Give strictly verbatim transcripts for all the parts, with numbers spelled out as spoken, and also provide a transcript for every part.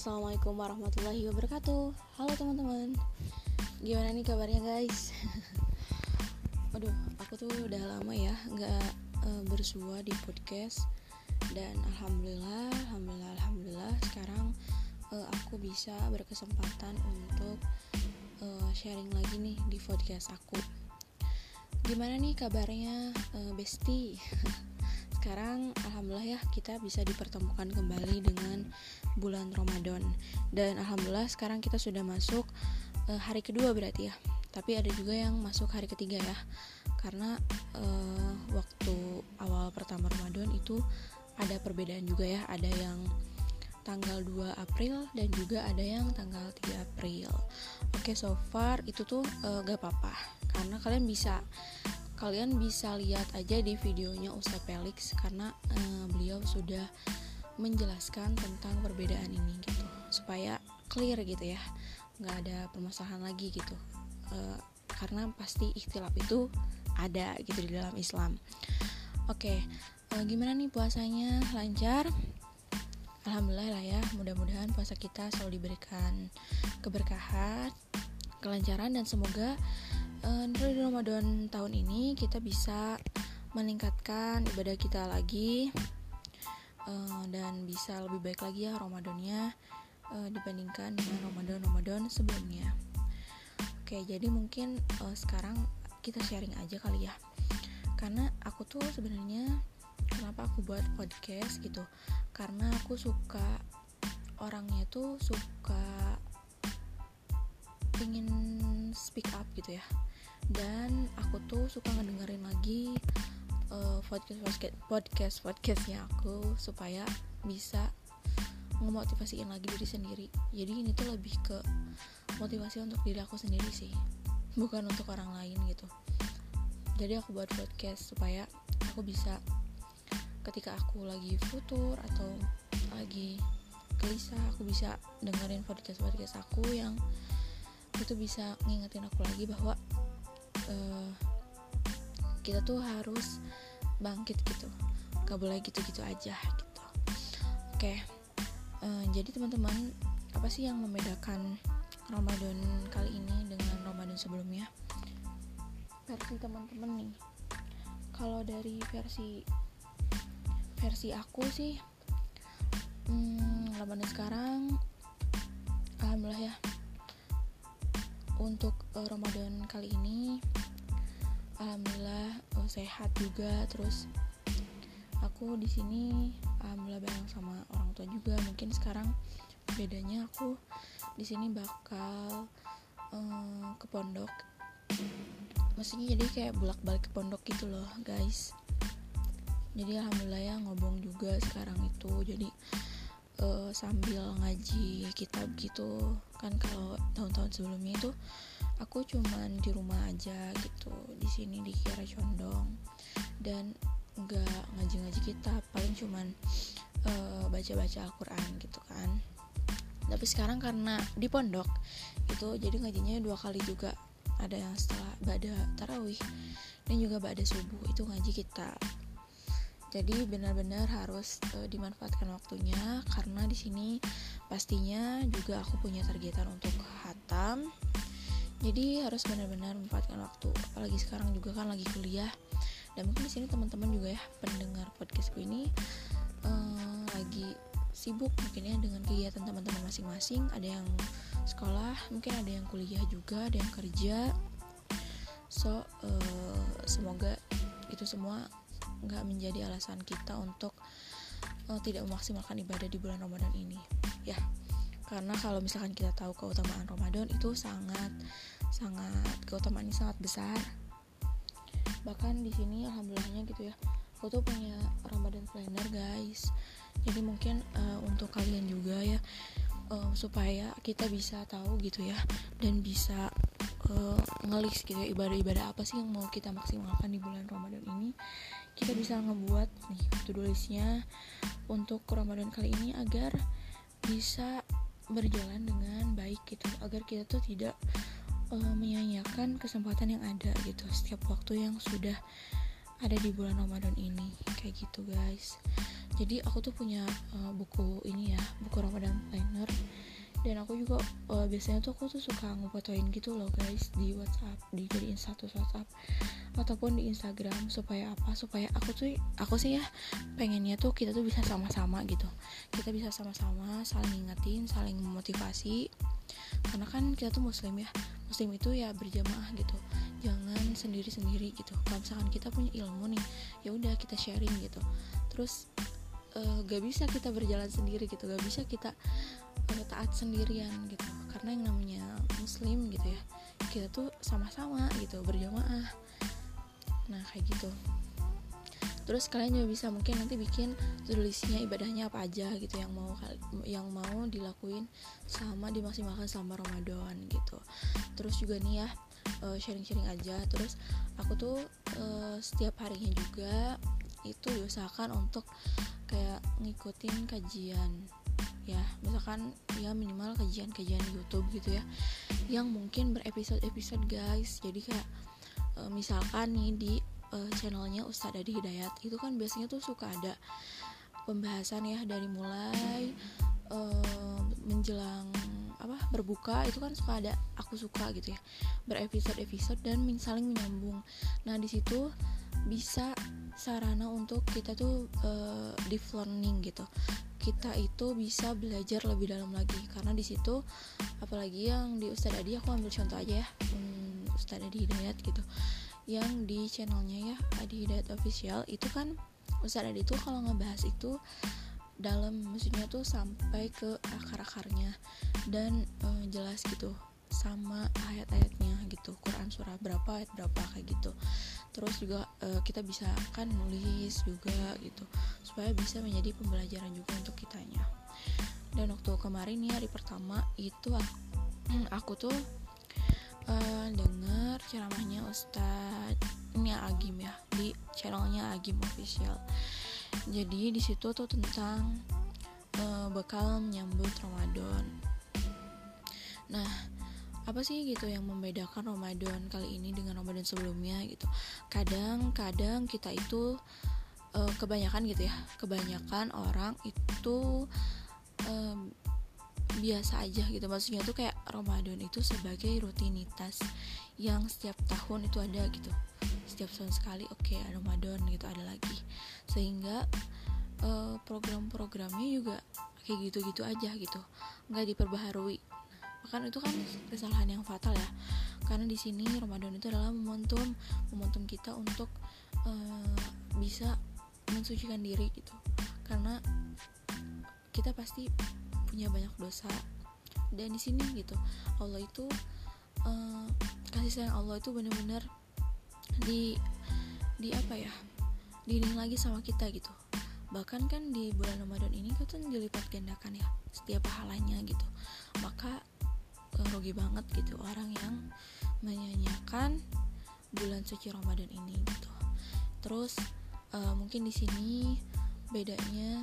Assalamualaikum warahmatullahi wabarakatuh. Halo teman-teman, gimana nih kabarnya guys? Aduh, aku tuh udah lama ya gak uh, bersua di podcast. Dan alhamdulillah, alhamdulillah, alhamdulillah sekarang uh, aku bisa berkesempatan untuk uh, sharing lagi nih di podcast aku. Gimana nih kabarnya uh, Besti? Sekarang alhamdulillah ya kita bisa dipertemukan kembali dengan bulan Ramadan. Dan alhamdulillah sekarang kita sudah masuk e, hari kedua berarti ya. Tapi ada juga yang masuk hari ketiga ya. Karena e, waktu awal pertama Ramadan itu ada perbedaan juga ya. Ada yang tanggal dua April dan juga ada yang tanggal tiga April. Oke, so far itu tuh e, gak apa-apa. Karena kalian bisa Kalian bisa lihat aja di videonya Ustadz Felix karena eh, beliau sudah menjelaskan tentang perbedaan ini gitu, supaya clear gitu ya, nggak ada permasalahan lagi gitu, eh, karena pasti ikhtilaf itu ada gitu di dalam Islam. Oke, eh, gimana nih puasanya? Lancar? Alhamdulillah lah ya, mudah-mudahan puasa kita selalu diberikan keberkahan, kelancaran, dan semoga dari Ramadan tahun ini kita bisa meningkatkan ibadah kita lagi dan bisa lebih baik lagi ya Ramadannya dibandingkan dengan Ramadan-Ramadan sebelumnya. Oke, jadi mungkin sekarang kita sharing aja kali ya. Karena aku tuh sebenarnya kenapa aku buat podcast gitu, karena aku suka orangnya tuh suka ingin speak up gitu ya. Dan aku tuh suka ngedengerin lagi uh, podcast podcast podcastnya aku supaya bisa ngemotivasiin lagi diri sendiri. Jadi ini tuh lebih ke motivasi untuk diri aku sendiri sih, bukan untuk orang lain gitu. Jadi aku buat podcast supaya aku bisa ketika aku lagi futur atau lagi gelisah, aku bisa dengerin podcast podcast aku yang itu bisa ngingetin aku lagi bahwa uh, kita tuh harus bangkit gitu, gak boleh gitu-gitu aja gitu. Oke, uh, jadi teman-teman, apa sih yang membedakan Ramadan kali ini dengan Ramadan sebelumnya? Versi teman-teman nih, kalau dari versi versi aku sih, hmm, Ramadan sekarang alhamdulillah ya. Untuk uh, Ramadan kali ini alhamdulillah uh, sehat juga. Terus aku di sini alhamdulillah bareng sama orang tua juga. Mungkin sekarang bedanya aku di sini bakal uh, ke pondok. Maksudnya jadi kayak bolak-balik ke pondok gitu loh, guys. Jadi alhamdulillah ya ngobong juga sekarang itu. Jadi Uh, sambil ngaji kitab gitu kan. Kalau tahun-tahun sebelumnya itu aku cuman di rumah aja gitu, di sini di Kiara Condong, dan nggak ngaji-ngaji kitab, paling cuman uh, baca-baca Al-Quran gitu kan. Tapi sekarang karena di pondok itu jadi ngajinya dua kali juga, ada yang setelah ba'da tarawih dan juga ba'da subuh itu ngaji kitab. Jadi benar-benar harus e, dimanfaatkan waktunya, karena di sini pastinya juga aku punya targetan untuk khatam. Jadi harus benar-benar memanfaatkan waktu. Apalagi sekarang juga kan lagi kuliah. Dan mungkin di sini teman-teman juga ya pendengar podcastku ini e, lagi sibuk mungkin ya dengan kegiatan teman-teman masing-masing. Ada yang sekolah, mungkin ada yang kuliah juga, ada yang kerja. So e, semoga itu semua nggak menjadi alasan kita untuk uh, tidak memaksimalkan ibadah di bulan Ramadan ini ya. Karena kalau misalkan kita tahu keutamaan Ramadan itu sangat sangat keutamaannya sangat besar. Bahkan di sini alhamdulillahnya gitu ya, aku tuh punya Ramadan planner guys. Jadi mungkin uh, untuk kalian juga ya, uh, supaya kita bisa tahu gitu ya, dan bisa uh, ngelis gitu ya ibadah-ibadah apa sih yang mau kita maksimalkan di bulan Ramadan ini. Kita bisa ngebuat nih to-do listnya untuk Ramadan kali ini agar bisa berjalan dengan baik gitu, agar kita tuh tidak uh, menyia-nyiakan kesempatan yang ada gitu setiap waktu yang sudah ada di bulan Ramadan ini kayak gitu guys. Jadi aku tuh punya uh, buku ini ya, buku Ramadan Planner. Dan aku juga uh, biasanya tuh aku tuh suka ngefotoin gitu loh guys, di WhatsApp, dijadiin status WhatsApp ataupun di Instagram. Supaya apa? Supaya aku tuh aku sih ya pengennya tuh kita tuh bisa sama-sama gitu. Kita bisa sama-sama saling ngingetin, saling memotivasi. Karena kan kita tuh muslim ya. Muslim itu ya berjamaah gitu. Jangan sendiri-sendiri gitu. Kalau misalkan kita punya ilmu nih, ya udah kita sharing gitu. Terus uh, gak bisa kita berjalan sendiri gitu. Gak bisa kita taat sendirian gitu, karena yang namanya muslim gitu ya, kita tuh sama-sama gitu berjamaah. Nah kayak gitu. Terus kalian juga bisa mungkin nanti bikin tulisnya ibadahnya apa aja gitu yang mau yang mau dilakuin sama dimaksimalkan selama Ramadan gitu. Terus juga nih ya sharing-sharing aja. Terus aku tuh setiap harinya juga itu diusahakan untuk kayak ngikutin kajian ya, misalkan ya minimal kajian-kajian YouTube gitu ya, yang mungkin berepisode-episode guys. Jadi kayak e, misalkan nih di e, channelnya Ustadz Adi Hidayat itu kan biasanya tuh suka ada pembahasan ya, dari mulai e, menjelang apa berbuka itu kan suka ada aku suka gitu ya, berepisode-episode dan saling menyambung. Nah di situ bisa sarana untuk kita tuh uh, deep learning gitu. Kita itu bisa belajar lebih dalam lagi, karena di situ apalagi yang di Ustadz Adi, aku ambil contoh aja ya, hmm, Ustadz Adi Hidayat gitu, yang di channelnya ya Adi Hidayat Official, itu kan Ustadz Adi tuh kalau ngebahas itu dalam, maksudnya tuh sampai ke akar-akarnya dan uh, jelas gitu sama ayat-ayatnya gitu, Quran surah berapa ayat berapa kayak gitu. Terus juga e, kita bisa kan nulis juga gitu supaya bisa menjadi pembelajaran juga untuk kitanya. Dan waktu kemarin ya hari pertama itu aku, aku tuh e, dengar ceramahnya Ustadznya Agim ya di channelnya Agim Official. Jadi di situ tuh tentang e, bekal menyambut Ramadan. Nah apa sih gitu yang membedakan Ramadan kali ini dengan Ramadan sebelumnya gitu. Kadang-kadang kita itu e, kebanyakan gitu ya, kebanyakan orang itu e, biasa aja gitu. Maksudnya tuh kayak Ramadan itu sebagai rutinitas yang setiap tahun itu ada gitu. Setiap tahun sekali oke okay, Ramadan gitu ada lagi. Sehingga e, program-programnya juga kayak gitu-gitu aja gitu. Enggak diperbaharui. Bahkan itu kan kesalahan yang fatal ya, karena di sini Ramadan itu adalah momentum momentum kita untuk e, bisa mensucikan diri gitu, karena kita pasti punya banyak dosa. Dan di sini gitu Allah itu e, kasih sayang Allah itu benar-benar di di apa ya diiring lagi sama kita gitu. Bahkan kan di bulan Ramadan ini kita tuh dilipat gandakan ya setiap pahalanya gitu. Maka rugi banget gitu orang yang menyanyiakan bulan suci Ramadan ini gitu. Terus uh, mungkin di sini bedanya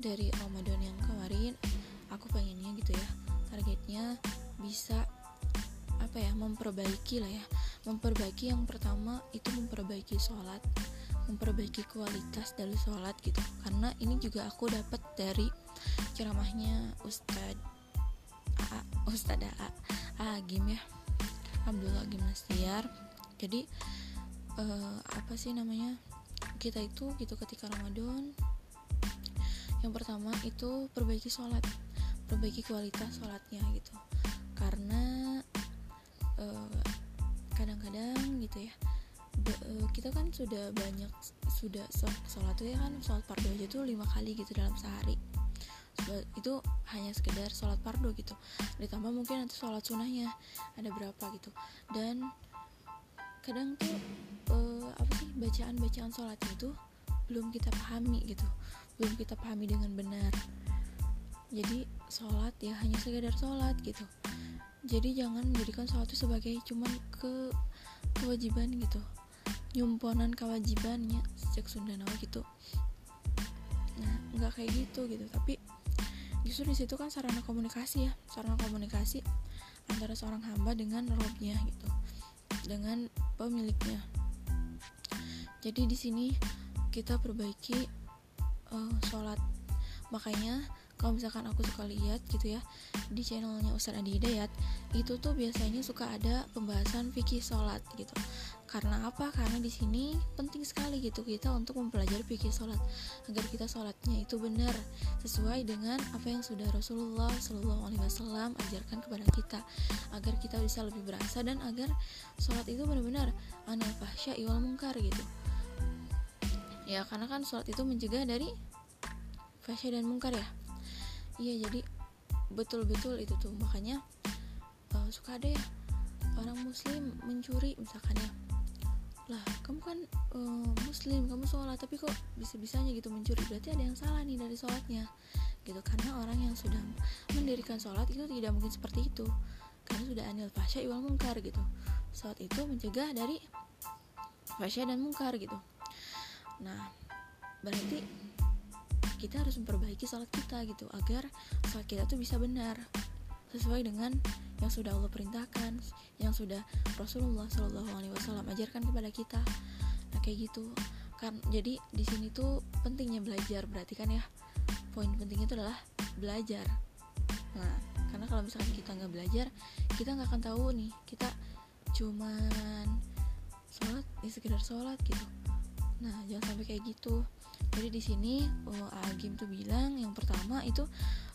dari Ramadan yang kemarin, aku pengennya gitu ya, targetnya bisa apa ya memperbaiki lah ya, memperbaiki yang pertama itu memperbaiki sholat, memperbaiki kualitas dari sholat gitu. Karena ini juga aku dapat dari ceramahnya Ustadz A, Ustadz A, Agim ya, Abdullah Agim Nastiar. Jadi eh, apa sih namanya kita itu gitu ketika Ramadan yang pertama itu perbaiki sholat, perbaiki kualitas sholatnya gitu. Karena eh, kadang-kadang gitu ya be, eh, kita kan sudah banyak sudah sholat tuh ya kan, sholat fardu aja tuh lima kali gitu dalam sehari. Itu hanya sekedar sholat fardu gitu, ditambah mungkin nanti sholat sunahnya ada berapa gitu. Dan kadang tuh eh, apa sih bacaan-bacaan sholat itu belum kita pahami gitu, belum kita pahami dengan benar. Jadi sholat ya hanya sekedar sholat gitu. Jadi jangan menjadikan sholat itu sebagai cuman ke kewajiban gitu, nyumponan kewajibannya sejak Sunda Nawa gitu. Nah nggak kayak gitu gitu, tapi justru di situ kan sarana komunikasi ya, sarana komunikasi antara seorang hamba dengan robnya gitu, dengan pemiliknya. Jadi di sini kita perbaiki uh, sholat. Makanya kalau misalkan aku suka lihat gitu ya di channelnya Ustadz Adi Hidayat, itu tuh biasanya suka ada pembahasan fikih sholat gitu. Karena apa? Karena di sini penting sekali gitu kita untuk mempelajari fikih sholat agar kita sholatnya itu benar sesuai dengan apa yang sudah Rasulullah Shallallahu Alaihi Wasallam ajarkan kepada kita, agar kita bisa lebih berasa dan agar sholat itu benar-benar anil fahsya wal munkar gitu. Ya karena kan sholat itu mencegah dari fahsya dan munkar ya. Iya jadi betul-betul itu tuh makanya uh, suka ada ya orang muslim mencuri misalkan ya. Lah kamu kan uh, muslim, kamu sholat tapi kok bisa-bisanya gitu mencuri, berarti ada yang salah nih dari sholatnya gitu. Karena orang yang sudah mendirikan sholat itu tidak mungkin seperti itu, karena sudah anil fahsya wal munkar gitu. Sholat itu mencegah dari fahsya dan munkar gitu. Nah berarti kita harus memperbaiki sholat kita gitu, agar sholat kita tuh bisa benar sesuai dengan yang sudah Allah perintahkan, yang sudah Rasulullah Shallallahu Alaihi Wasallam ajarkan kepada kita. Nah kayak gitu kan. Jadi di sini tuh pentingnya belajar, berarti kan ya poin pentingnya itu adalah belajar. Nah karena kalau misalkan kita nggak belajar, kita nggak akan tahu nih kita cuman sholat ya sekedar sholat gitu. Nah jangan sampai kayak gitu. Jadi di sini Agim tuh bilang yang pertama itu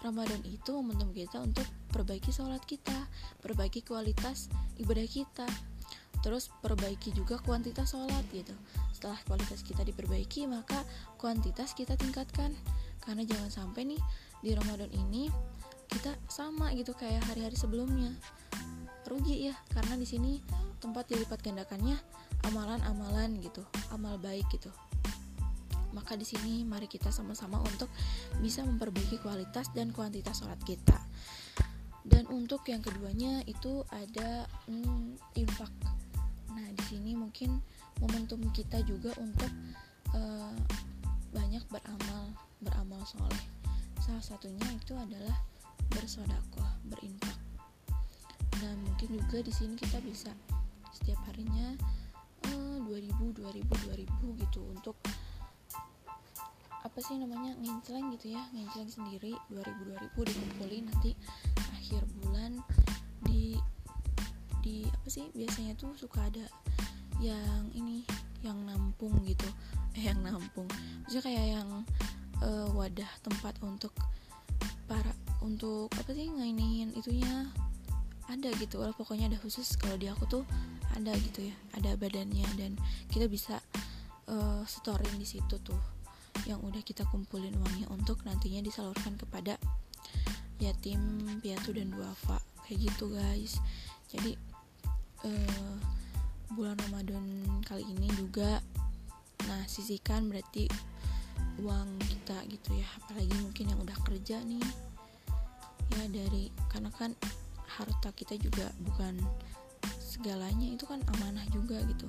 Ramadan itu momentum kita untuk perbaiki sholat kita, perbaiki kualitas ibadah kita, terus perbaiki juga kuantitas sholat gitu. Setelah kualitas kita diperbaiki, maka kuantitas kita tingkatkan. Karena jangan sampai nih di Ramadan ini kita sama gitu kayak hari-hari sebelumnya, rugi ya. Karena di sini tempat dilipat gandakannya amalan-amalan gitu, amal baik gitu. Maka di sini mari kita sama-sama untuk bisa memperbaiki kualitas dan kuantitas sholat kita. Dan untuk yang keduanya itu ada hmm, infak. Nah di sini mungkin momentum kita juga untuk eh, banyak beramal, beramal soleh. Salah satunya itu adalah bersodakoh, berinfak. Nah mungkin juga di sini kita bisa setiap harinya eh, dua ribu, dua ribu, dua ribu gitu untuk apa sih namanya nginceleng gitu ya, nginceleng sendiri dua ribu dua ribu dikumpulin nanti akhir bulan di di apa sih biasanya tuh suka ada yang ini yang nampung gitu, eh yang nampung maksudnya kayak yang uh, wadah tempat untuk para untuk apa sih ngainin itunya ada gitu. Well, pokoknya ada khusus, kalau di aku tuh ada gitu ya, ada badannya dan kita bisa uh, storein di situ tuh yang udah kita kumpulin uangnya untuk nantinya disalurkan kepada yatim, piatu dan duafa kayak gitu guys. Jadi uh, bulan Ramadan kali ini juga nah sisihkan berarti uang kita gitu ya, apalagi mungkin yang udah kerja nih ya, dari karena kan harta kita juga bukan segalanya, itu kan amanah juga gitu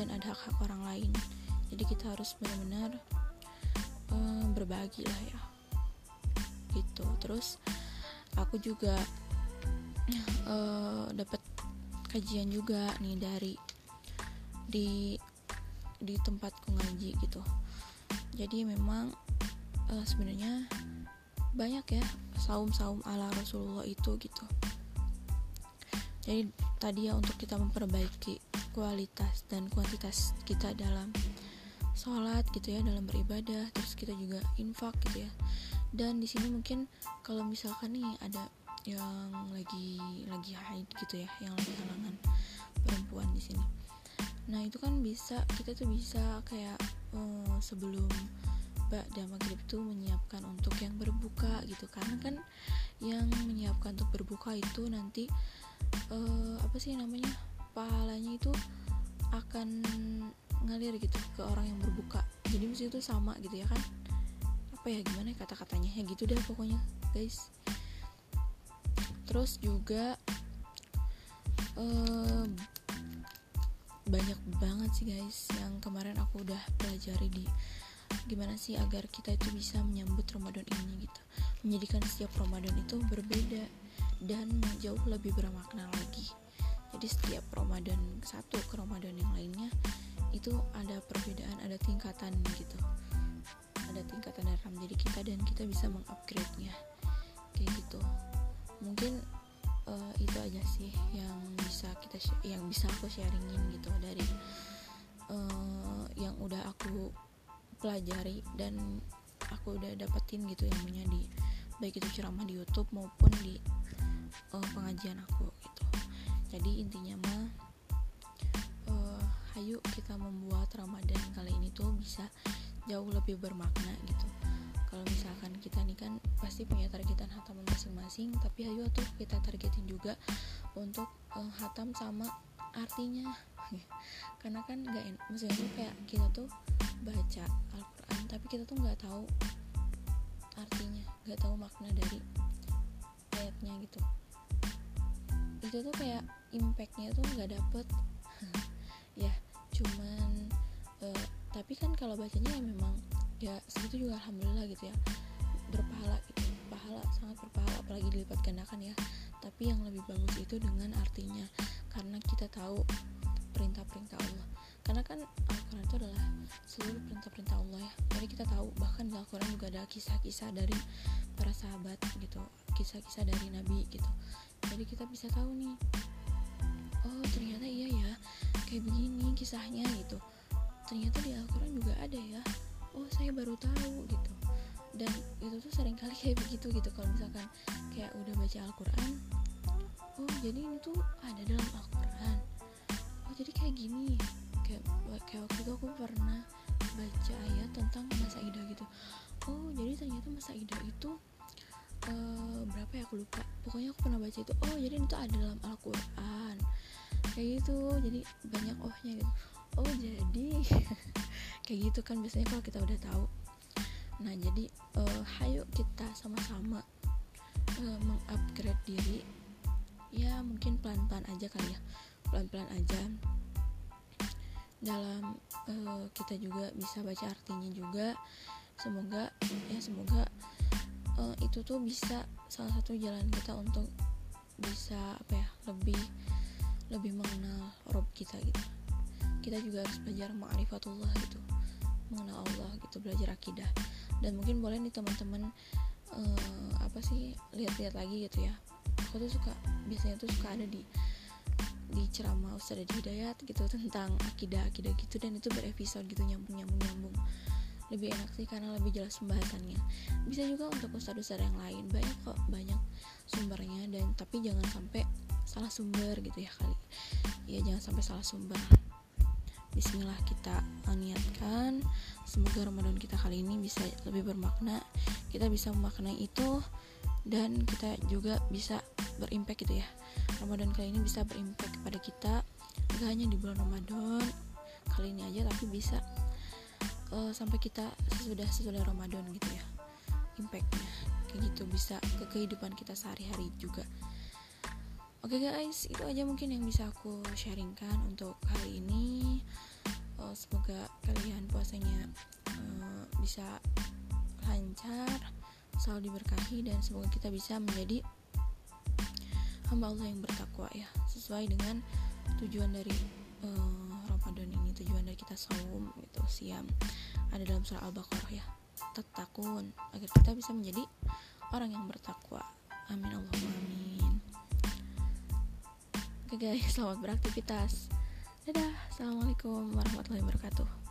dan ada hak-hak orang lain. Jadi kita harus benar-benar berbagi lah ya gitu. Terus aku juga uh, dapat kajian juga nih dari di di tempatku ngaji gitu. Jadi memang uh, sebenarnya banyak ya saum-saum ala Rasulullah itu gitu. Jadi tadi ya untuk kita memperbaiki kualitas dan kuantitas kita dalam sholat gitu ya, dalam beribadah, terus kita juga infak gitu ya. Dan di sini mungkin kalau misalkan nih ada yang lagi lagi haid gitu ya, yang lagi halangan perempuan di sini. Nah itu kan bisa kita tuh bisa kayak uh, sebelum ba'da maghrib tuh menyiapkan untuk yang berbuka gitu. Karena kan yang menyiapkan untuk berbuka itu nanti uh, apa sih namanya pahalanya itu akan ngalir gitu ke orang yang berbuka. Jadi mesti itu sama gitu ya kan, apa ya gimana kata-katanya ya gitu deh pokoknya guys. Terus juga eh, banyak banget sih guys yang kemarin aku udah pelajari di gimana sih agar kita itu bisa menyambut Ramadan ini gitu, menjadikan setiap Ramadan itu berbeda dan jauh lebih bermakna lagi. Jadi setiap Ramadan satu ke Ramadan yang lainnya itu ada perbedaan, ada tingkatan gitu, ada ada tingkatan dalam diri kita dan kita bisa mengupgrade-nya kayak gitu. Mungkin uh, itu aja sih yang bisa kita yang bisa aku sharingin gitu dari uh, yang udah aku pelajari dan aku udah dapetin gitu ilmunya di baik itu ceramah di YouTube maupun di uh, pengajian aku gitu. Jadi intinya mah uh, ayo kita membuat Ramadan kali ini tuh bisa jauh lebih bermakna gitu. Kalau misalkan kita nih kan pasti punya targetan hataman masing-masing, tapi ayo tuh kita targetin juga untuk uh, hatam sama artinya. Karena kan nggak enak, maksudnya kayak kita tuh baca Al-Quran tapi kita tuh nggak tahu artinya, nggak tahu makna dari ayatnya gitu. Itu tuh kayak impactnya tuh nggak dapet. Ya cuman uh, tapi kan kalau bacanya ya memang ya segitu juga alhamdulillah gitu ya, berpahala gitu, pahala sangat berpahala apalagi dilipat gandakan ya. Tapi yang lebih bagus itu dengan artinya, karena kita tahu perintah-perintah Allah. Karena kan Al-Quran itu adalah seluruh perintah-perintah Allah ya. Jadi kita tahu, bahkan di Al-Quran juga ada kisah-kisah dari para sahabat gitu, kisah-kisah dari Nabi gitu. Jadi kita bisa tahu nih, oh ternyata iya ya kayak begini kisahnya gitu. Ternyata di Al-Quran juga ada ya, oh saya baru tahu gitu. Dan itu tuh seringkali kayak begitu gitu. Kalau misalkan kayak udah baca Al-Quran, oh jadi ini tuh ada dalam Al-Quran, jadi kayak gini. Kayak, kayak waktu itu aku pernah baca ayat tentang Masaidah gitu. Oh jadi ternyata Masaidah itu uh, berapa ya aku lupa, pokoknya aku pernah baca itu, oh jadi itu ada dalam Al-Quran kayak gitu. Jadi banyak ohnya gitu, oh jadi kayak gitu kan biasanya kalau kita udah tahu. Nah jadi uh, hayo kita sama-sama uh, mengupgrade diri ya, mungkin pelan-pelan aja kali ya, pelan-pelan aja dalam uh, kita juga bisa baca artinya juga. Semoga ya semoga uh, itu tuh bisa salah satu jalan kita untuk bisa apa ya lebih lebih mengenal Rabb kita gitu. Kita juga harus belajar ma'rifatullah gitu, mengenal Allah gitu, belajar akidah. Dan mungkin boleh nih teman-teman uh, apa sih lihat-lihat lagi gitu ya. Aku tuh suka biasanya tuh suka ada di di ceramah Ustaz Adi Hidayat gitu tentang akidah-akidah gitu, dan itu berepisode gitu, nyambung-nyambung-nyambung. Lebih enak sih karena lebih jelas pembahasannya. Bisa juga untuk ustaz-ustaz yang lain, banyak kok, banyak sumbernya. Dan tapi jangan sampai salah sumber gitu ya kali. Ya jangan sampai salah sumber. Bismillah kita niatkan, semoga Ramadan kita kali ini bisa lebih bermakna. Kita bisa memaknai itu dan kita juga bisa berimpact gitu ya. Ramadan kali ini bisa berimpact kepada kita, gak hanya di bulan Ramadan kali ini aja, tapi bisa uh, sampai kita sesudah sesudah Ramadan gitu ya, impactnya kayak gitu, bisa ke kehidupan kita sehari-hari juga. Oke guys, itu aja mungkin yang bisa aku sharingkan untuk kali ini. Uh, semoga kalian puasanya uh, bisa lancar, selalu diberkahi, dan semoga kita bisa menjadi hamba Allah yang bertakwa ya, sesuai dengan tujuan dari uh, Ramadan ini, tujuan dari kita saum gitu, siam, ada dalam surah Al-Baqarah ya, tattaqun, agar kita bisa menjadi orang yang bertakwa. Amin Allahumma amin. Oke guys, selamat beraktivitas. Dadah, assalamualaikum warahmatullahi wabarakatuh.